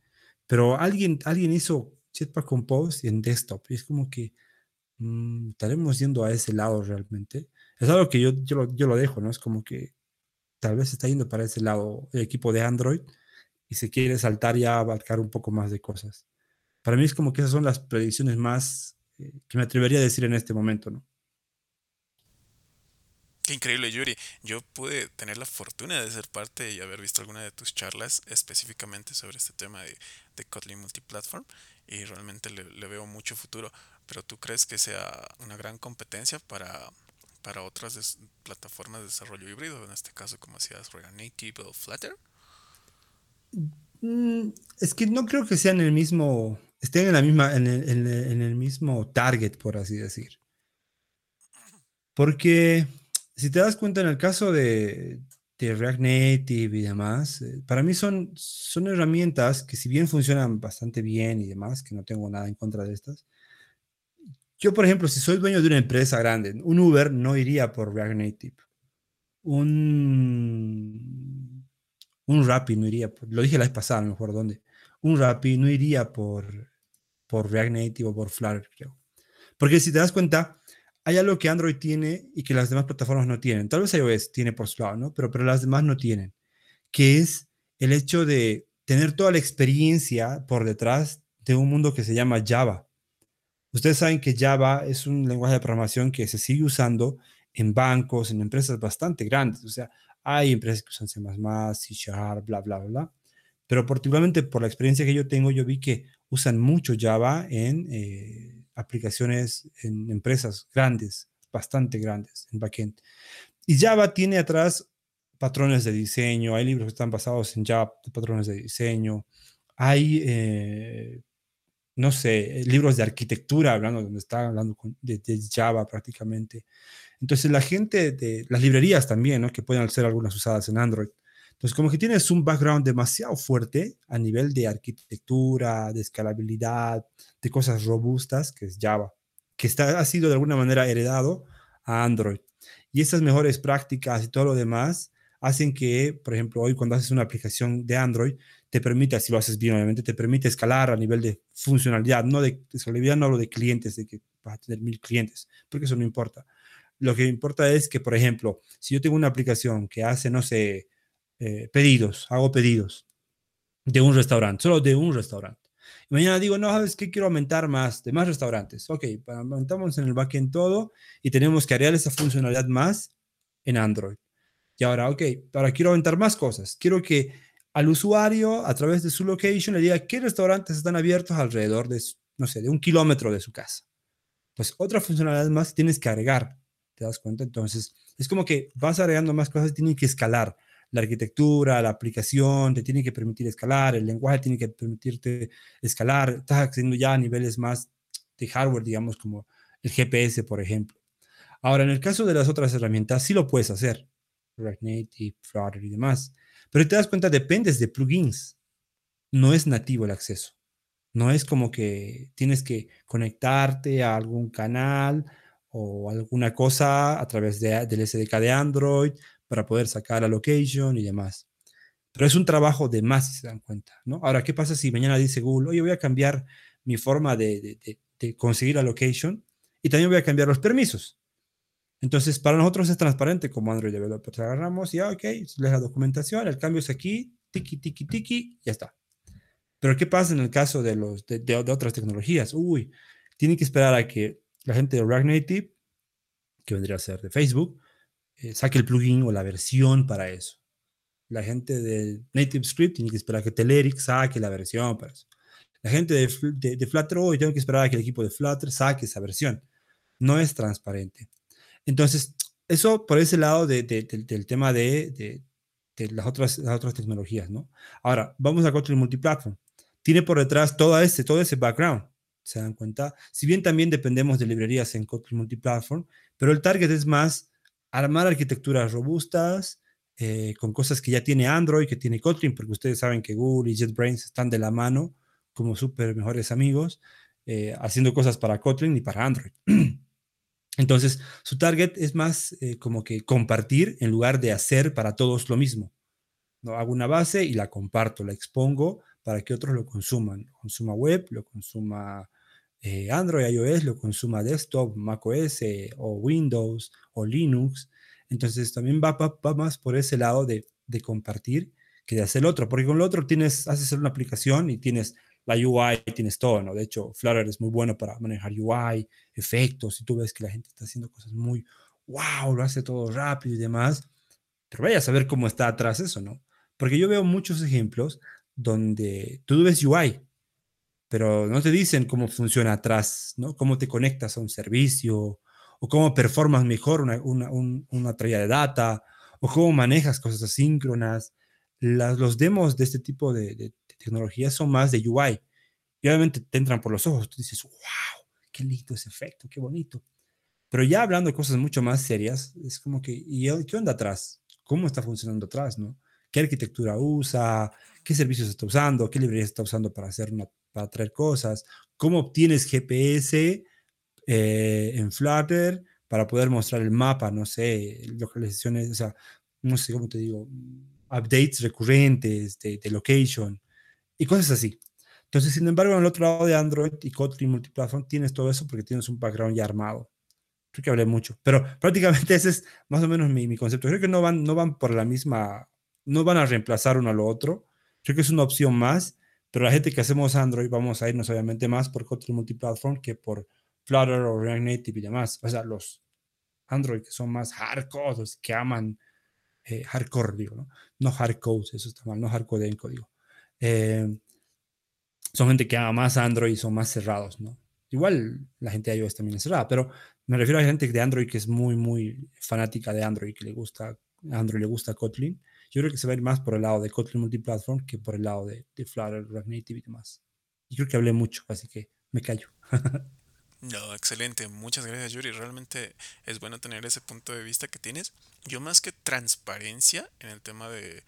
pero alguien hizo Jetpack Compose en desktop, y es como que estaremos yendo a ese lado realmente. Es algo que yo lo dejo, ¿no? Es como que tal vez está yendo para ese lado el equipo de Android y se quiere saltar ya a abarcar un poco más de cosas. Para mí es como que esas son las predicciones más que me atrevería a decir en este momento, ¿no? Qué increíble, Yuri. Yo pude tener la fortuna de ser parte y haber visto alguna de tus charlas específicamente sobre este tema de Kotlin Multiplatform, y realmente le veo mucho futuro. ¿Pero tú crees que sea una gran competencia para otras plataformas de desarrollo híbrido, en este caso como decías, React Native o Flutter? Es que no creo que sean estén en el mismo target, por así decir. Porque si te das cuenta, en el caso de React Native y demás, para mí son herramientas que, si bien funcionan bastante bien y demás, que no tengo nada en contra de estas, yo, por ejemplo, si soy dueño de una empresa grande, un Uber no iría por React Native. Un Rappi no iría, lo dije la vez pasada, no me acuerdo dónde. Un Rappi no iría por React Native o por Flutter, creo. Porque si te das cuenta, hay algo que Android tiene y que las demás plataformas no tienen. Tal vez iOS tiene por su lado, ¿no? Pero las demás no tienen. Que es el hecho de tener toda la experiencia por detrás de un mundo que se llama Java. Ustedes saben que Java es un lenguaje de programación que se sigue usando en bancos, en empresas bastante grandes. O sea, hay empresas que usan C++, C Sharp, bla, bla, bla. Pero particularmente por la experiencia que yo tengo, yo vi que usan mucho Java en aplicaciones, en empresas grandes, bastante grandes, en backend. Y Java tiene atrás patrones de diseño. Hay libros que están basados en Java, patrones de diseño. Hay, no sé, libros de arquitectura, hablando donde está hablando de Java prácticamente. Entonces, la gente de las librerías también, ¿no? Que pueden ser algunas usadas en Android. Entonces, como que tienes un background demasiado fuerte a nivel de arquitectura, de escalabilidad, de cosas robustas, que es Java, que ha sido de alguna manera heredado a Android. Y estas mejores prácticas y todo lo demás hacen que, por ejemplo, hoy cuando haces una aplicación de Android, te permite, si lo haces bien obviamente, te permite escalar a nivel de funcionalidad, no de escalabilidad, no hablo de clientes, de que vas a tener 1000 clientes, porque eso no importa. Lo que importa es que, por ejemplo, si yo tengo una aplicación que hace, no sé, hago pedidos de un restaurante, solo de un restaurante. Y mañana digo, no, ¿sabes qué? Quiero aumentar más, de más restaurantes. Ok, aumentamos en el backend todo y tenemos que agregar esa funcionalidad más en Android. Y ahora, ok, ahora quiero aumentar más cosas. Quiero que al usuario, a través de su location, le diga qué restaurantes están abiertos alrededor de, no sé, de 1 kilómetro de su casa. Pues otra funcionalidad más tienes que agregar. ¿Te das cuenta? Entonces, es como que vas agregando más cosas y tienen que escalar. La arquitectura, la aplicación te tiene que permitir escalar, el lenguaje tiene que permitirte escalar, estás accediendo ya a niveles más de hardware, digamos, como el GPS, por ejemplo. Ahora, en el caso de las otras herramientas, sí lo puedes hacer, React Native, Flutter y demás, pero te das cuenta, dependes de plugins, no es nativo el acceso, no es como que tienes que conectarte a algún canal o alguna cosa a través del SDK de Android, para poder sacar la location y demás. Pero es un trabajo de más, si se dan cuenta, ¿no? Ahora, ¿qué pasa si mañana dice Google, oye, voy a cambiar mi forma de conseguir la location y también voy a cambiar los permisos? Entonces, para nosotros es transparente como Android Developer. Te agarramos y, ok, lees la documentación, el cambio es aquí, tiki, tiki, tiki, ya está. Pero, ¿qué pasa en el caso de otras tecnologías? Uy, tienen que esperar a que la gente de React Native, que vendría a ser de Facebook, saque el plugin o la versión para eso. La gente de Native Script tiene que esperar a que Telerik saque la versión para eso. La gente de Flutter hoy tiene que esperar a que el equipo de Flutter saque esa versión. No es transparente. Entonces, eso por ese lado del tema de las otras tecnologías, ¿no? Ahora, vamos a Kotlin Multiplatform. Tiene por detrás todo ese background. ¿Se dan cuenta? Si bien también dependemos de librerías en Kotlin Multiplatform, pero el target es más armar arquitecturas robustas con cosas que ya tiene Android, que tiene Kotlin, porque ustedes saben que Google y JetBrains están de la mano como súper mejores amigos, haciendo cosas para Kotlin y para Android. Entonces, su target es más como que compartir en lugar de hacer para todos lo mismo. ¿No? Hago una base y la comparto, la expongo para que otros lo consuman. Lo consuma web, lo consuma Android, iOS, lo consuma desktop, macOS o Windows o Linux. Entonces también va más por ese lado de compartir que de hacer el otro, porque con el otro haces una aplicación y tienes la UI, tienes todo, ¿no? De hecho, Flutter es muy bueno para manejar UI, efectos, y tú ves que la gente está haciendo cosas muy, wow, lo hace todo rápido y demás, pero vaya a saber cómo está atrás eso, ¿no? Porque yo veo muchos ejemplos donde tú ves UI, pero no te dicen cómo funciona atrás, ¿no? Cómo te conectas a un servicio, o cómo performas mejor una tarea de data, o cómo manejas cosas asíncronas. Los demos de este tipo de tecnologías son más de UI. Y obviamente te entran por los ojos, tú dices, wow, qué lindo ese efecto, qué bonito. Pero ya hablando de cosas mucho más serias, es como que, ¿y qué onda atrás? cómo está funcionando atrás, ¿no? ¿Qué arquitectura usa? ¿Qué servicios está usando? ¿Qué librerías está usando para traer cosas? ¿Cómo obtienes GPS en Flutter para poder mostrar el mapa? No sé, localizaciones, o sea, no sé cómo te digo, updates recurrentes de location y cosas así. Entonces, sin embargo, en el otro lado de Android y Kotlin Multiplatform tienes todo eso porque tienes un background ya armado. Creo que hablé mucho, pero prácticamente ese es más o menos mi concepto. Creo que no van por la misma, no van a reemplazar uno a lo otro. Creo que es una opción más, pero la gente que hacemos Android vamos a irnos obviamente más por Kotlin Multiplatform que por Flutter o React Native y demás. O sea, los Android que son más hardcore, los que aman hardcore, digo, ¿no? No hardcode, eso está mal, no hardcode en código. Son gente que ama más Android y son más cerrados, ¿no? Igual la gente de iOS también es cerrada, pero me refiero a gente de Android que es muy, muy fanática de Android, que le gusta Android, le gusta Kotlin. Yo creo que se va a ir más por el lado de Kotlin Multiplatform que por el lado de Flutter, React Native y demás. Y creo que hablé mucho, así que me callo. No, excelente. Muchas gracias, Yuri. Realmente es bueno tener ese punto de vista que tienes. Yo más que transparencia en el tema de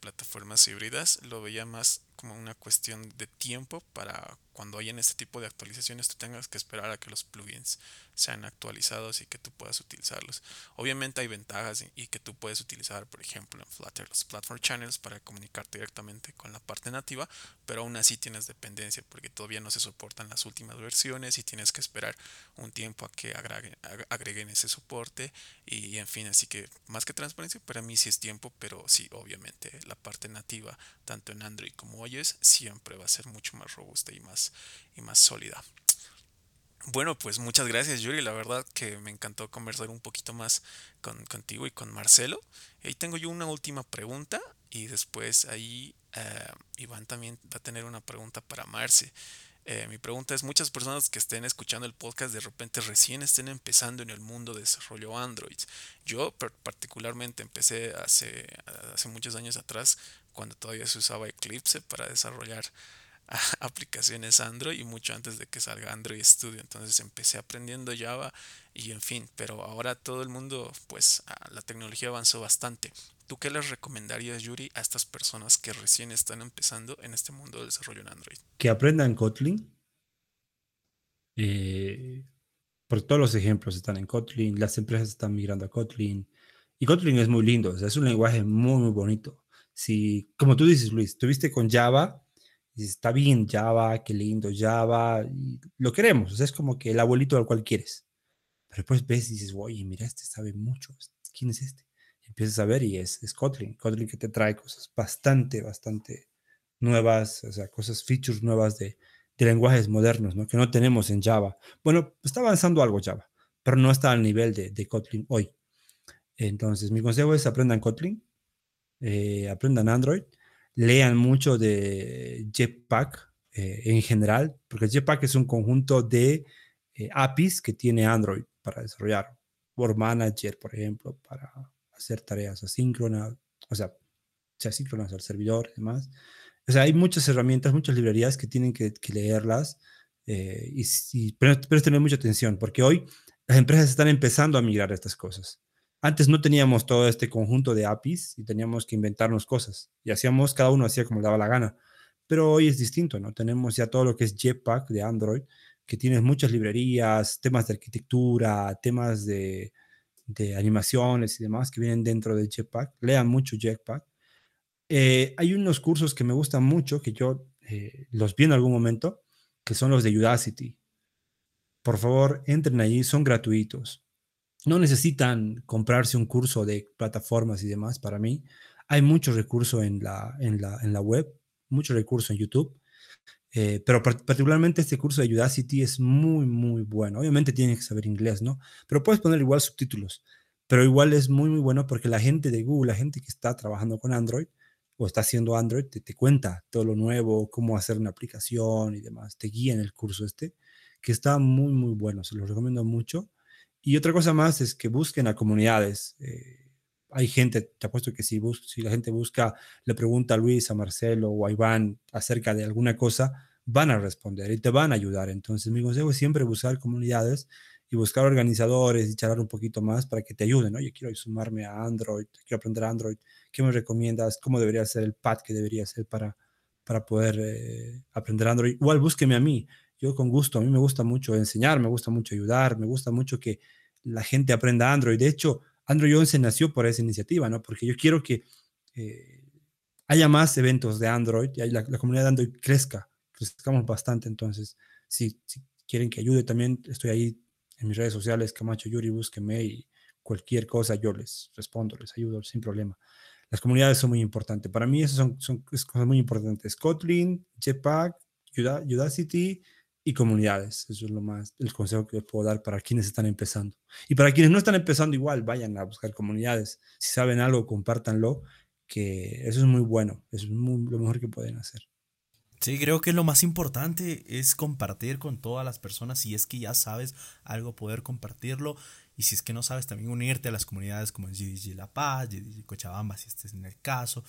plataformas híbridas, lo veía más como una cuestión de tiempo para cuando hayan este tipo de actualizaciones tú tengas que esperar a que los plugins sean actualizados y que tú puedas utilizarlos. Obviamente hay ventajas y que tú puedes utilizar, por ejemplo, en Flutter los Platform Channels para comunicarte directamente con la parte nativa, pero aún así tienes dependencia porque todavía no se soportan las últimas versiones y tienes que esperar un tiempo a que agreguen ese soporte y en fin, así que más que transparencia para mí sí es tiempo, pero sí, obviamente la parte nativa, tanto en Android como iOS, siempre va a ser mucho más robusta y más sólida. Bueno, pues muchas gracias, Yuri. La verdad que me encantó conversar un poquito más contigo y con Marcelo. Ahí tengo yo una última pregunta y después ahí Iván también va a tener una pregunta para Marce. Mi pregunta es, muchas personas que estén escuchando el podcast de repente recién estén empezando en el mundo de desarrollo Android. Yo particularmente empecé hace muchos años atrás cuando todavía se usaba Eclipse para desarrollar aplicaciones Android y mucho antes de que salga Android Studio. Entonces empecé aprendiendo Java y en fin, pero ahora todo el mundo, pues la tecnología avanzó bastante. ¿Tú qué les recomendarías, Yuri, a estas personas que recién están empezando en este mundo del desarrollo en Android? Que aprendan Kotlin, porque todos los ejemplos están en Kotlin, las empresas están migrando a Kotlin, y Kotlin es muy lindo, o sea, es un lenguaje muy, muy bonito. Si, como tú dices, Luis, tuviste con Java, y está bien Java, qué lindo Java, y lo queremos, o sea, es como que el abuelito al cual quieres. Pero después ves y dices, oye, mira, este sabe mucho, ¿quién es este? Empiezas a ver y es Kotlin. Kotlin que te trae cosas bastante, bastante nuevas, o sea, cosas, features nuevas de lenguajes modernos, ¿no? Que no tenemos en Java. Bueno, está avanzando algo Java, pero no está al nivel de Kotlin hoy. Entonces, mi consejo es aprendan Kotlin, aprendan Android, lean mucho de Jetpack en general, porque Jetpack es un conjunto de APIs que tiene Android para desarrollar. Word Manager, por ejemplo, para hacer tareas asíncronas, o sea, se asíncronas al servidor y demás. O sea, hay muchas herramientas, muchas librerías que tienen que leerlas, pero es tener mucha atención, porque hoy las empresas están empezando a migrar estas cosas. Antes no teníamos todo este conjunto de APIs y teníamos que inventarnos cosas, y cada uno hacía como le daba la gana, pero hoy es distinto, ¿no? Tenemos ya todo lo que es Jetpack de Android, que tienes muchas librerías, temas de arquitectura, temas de animaciones y demás que vienen dentro de Jetpack. Lean mucho Jetpack. Hay unos cursos que me gustan mucho, que yo los vi en algún momento, que son los de Udacity. Por favor, entren allí, son gratuitos. No necesitan comprarse un curso de plataformas y demás para mí. Hay mucho recurso en la web, mucho recurso en YouTube. Pero particularmente este curso de Udacity es muy, muy bueno. Obviamente tienes que saber inglés, ¿no? Pero puedes poner igual subtítulos. Pero igual es muy, muy bueno porque la gente de Google, la gente que está trabajando con Android o está haciendo Android, te cuenta todo lo nuevo, cómo hacer una aplicación y demás. Te guía en el curso que está muy, muy bueno. Se los recomiendo mucho. Y otra cosa más es que busquen a comunidades. Hay gente, te apuesto que si la gente busca, le pregunta a Luis, a Marcelo o a Iván acerca de alguna cosa, van a responder y te van a ayudar. Entonces, mi consejo es siempre buscar comunidades y buscar organizadores y charlar un poquito más para que te ayuden, ¿no? Yo quiero sumarme a Android, quiero aprender Android, ¿qué me recomiendas? ¿Cómo debería ser el path que debería ser para poder aprender Android? Igual búsqueme a mí, yo con gusto, a mí me gusta mucho enseñar, me gusta mucho ayudar, me gusta mucho que la gente aprenda Android. De hecho, Android 11 nació por esa iniciativa, ¿no? Porque yo quiero que haya más eventos de Android, y la comunidad de Android crezcamos bastante. Entonces, si quieren que ayude también, estoy ahí en mis redes sociales, Camacho Yuri, búsquenme y cualquier cosa yo les respondo, les ayudo sin problema. Las comunidades son muy importantes. Para mí esas son cosas muy importantes. Kotlin, Jetpack, Udacity y comunidades. Eso es lo más, el consejo que les puedo dar para quienes están empezando. Y para quienes no están empezando igual, vayan a buscar comunidades. Si saben algo, compártanlo, que eso es muy bueno. Eso es lo mejor que pueden hacer. Sí, creo que lo más importante es compartir con todas las personas. Si es que ya sabes algo, poder compartirlo. Y si es que no sabes, también unirte a las comunidades como el GDG La Paz, GDG Cochabamba, si este es en el caso.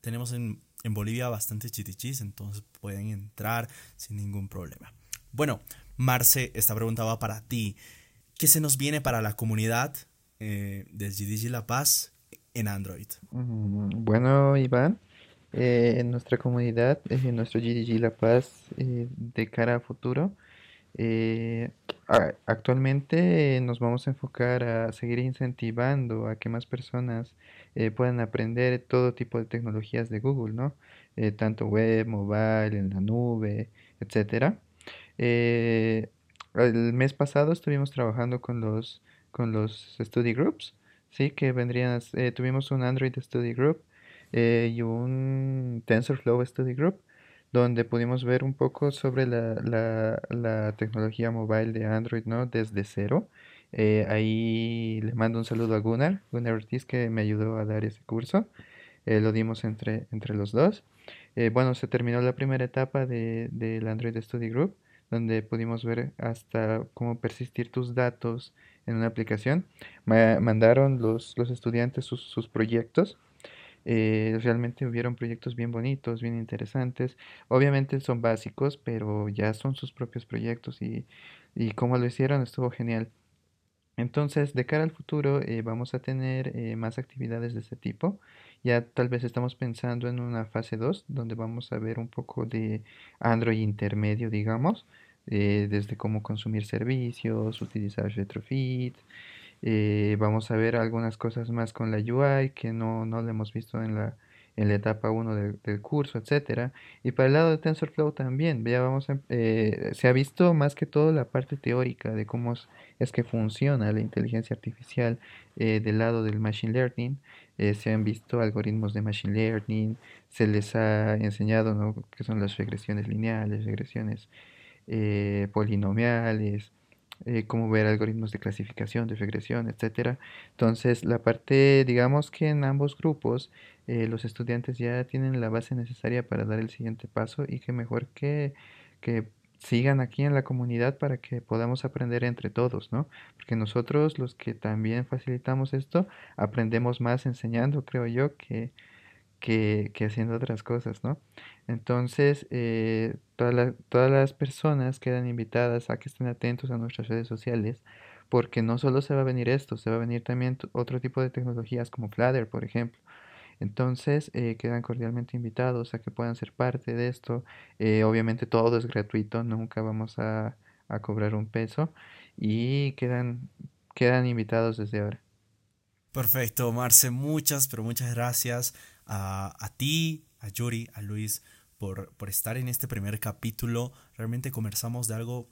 Tenemos en Bolivia bastantes GDGs, entonces pueden entrar sin ningún problema. Bueno, Marce, esta pregunta va para ti. ¿Qué se nos viene para la comunidad del GDG La Paz en Android? Bueno, Iván. En nuestra comunidad, en nuestro GDG La Paz, de cara a futuro, actualmente nos vamos a enfocar a seguir incentivando a que más personas puedan aprender todo tipo de tecnologías de Google, ¿no? Tanto web, mobile, en la nube, etcétera. El mes pasado estuvimos trabajando con los study groups, sí, que vendrían. Tuvimos un Android Study Group y un TensorFlow Study Group, donde pudimos ver un poco sobre la tecnología mobile de Android, ¿no? Desde cero. Ahí le mando un saludo a Gunnar Ortiz, que me ayudó a dar ese curso. Lo dimos entre los dos. Bueno, se terminó la primera etapa del Android Study Group, donde pudimos ver hasta cómo persistir tus datos en una aplicación. Mandaron los estudiantes sus proyectos. Realmente hubieron proyectos bien bonitos, bien interesantes. Obviamente son básicos, pero ya son sus propios proyectos y como lo hicieron estuvo genial. Entonces, de cara al futuro, vamos a tener más actividades de este tipo. Ya tal vez estamos pensando en una fase 2, donde vamos a ver un poco de Android intermedio, digamos, desde cómo consumir servicios, utilizar retrofit. Vamos a ver algunas cosas más con la UI que no la hemos visto en la etapa 1 del curso, etcétera. Y para el lado de TensorFlow también ya se ha visto más que todo la parte teórica de cómo es que funciona la inteligencia artificial. Del lado del Machine Learning se han visto algoritmos de Machine Learning, se les ha enseñado, ¿no?, que son las regresiones lineales, regresiones polinomiales, cómo ver algoritmos de clasificación, de regresión, etcétera. Entonces, la parte, digamos que en ambos grupos, los estudiantes ya tienen la base necesaria para dar el siguiente paso, y que mejor que sigan aquí en la comunidad para que podamos aprender entre todos, ¿no? Porque nosotros, los que también facilitamos esto, aprendemos más enseñando, creo yo, que haciendo otras cosas, ¿no? Entonces, todas las personas quedan invitadas a que estén atentos a nuestras redes sociales, porque no solo se va a venir esto, se va a venir también otro tipo de tecnologías como Flutter, por ejemplo. Entonces, quedan cordialmente invitados a que puedan ser parte de esto. Obviamente todo es gratuito, nunca vamos a cobrar un peso, y quedan invitados desde ahora. Perfecto, Marce, muchas gracias a ti, a Yuri, a Luis, por estar en este primer capítulo. Realmente conversamos de algo,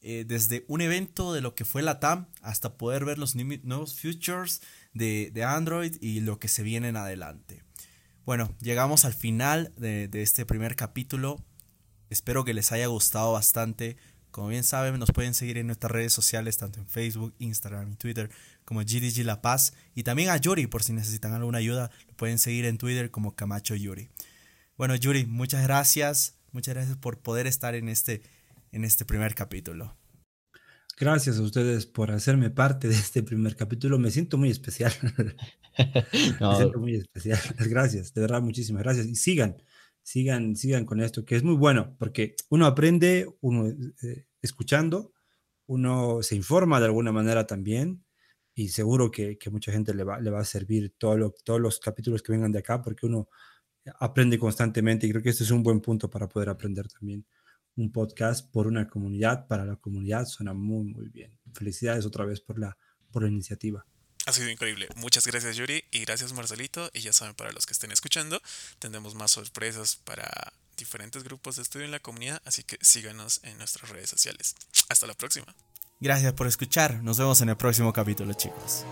desde un evento de lo que fue la TAM hasta poder ver los nuevos features de Android y lo que se viene en adelante. Bueno, llegamos al final de este primer capítulo. Espero que les haya gustado bastante. Como bien saben, nos pueden seguir en nuestras redes sociales, tanto en Facebook, Instagram y Twitter, como GDG La Paz. Y también a Yuri, por si necesitan alguna ayuda, lo pueden seguir en Twitter como Camacho Yuri. Bueno, Yuri, muchas gracias por poder estar en este primer capítulo. Gracias a ustedes por hacerme parte de este primer capítulo. Me siento muy especial. Me siento muy especial. Gracias, de verdad, muchísimas gracias. Y sigan con esto, que es muy bueno, porque uno aprende, uno escuchando, uno se informa de alguna manera también, y seguro que mucha gente le va a servir todos los capítulos que vengan de acá, porque uno aprende constantemente, y creo que este es un buen punto para poder aprender también. Un podcast por una comunidad, para la comunidad, suena muy, muy bien. Felicidades otra vez por la iniciativa. Ha sido increíble. Muchas gracias, Yuri, y gracias, Marcelito. Y ya saben, para los que estén escuchando, tendremos más sorpresas para diferentes grupos de estudio en la comunidad, así que síganos en nuestras redes sociales. Hasta la próxima. Gracias por escuchar. Nos vemos en el próximo capítulo, chicos.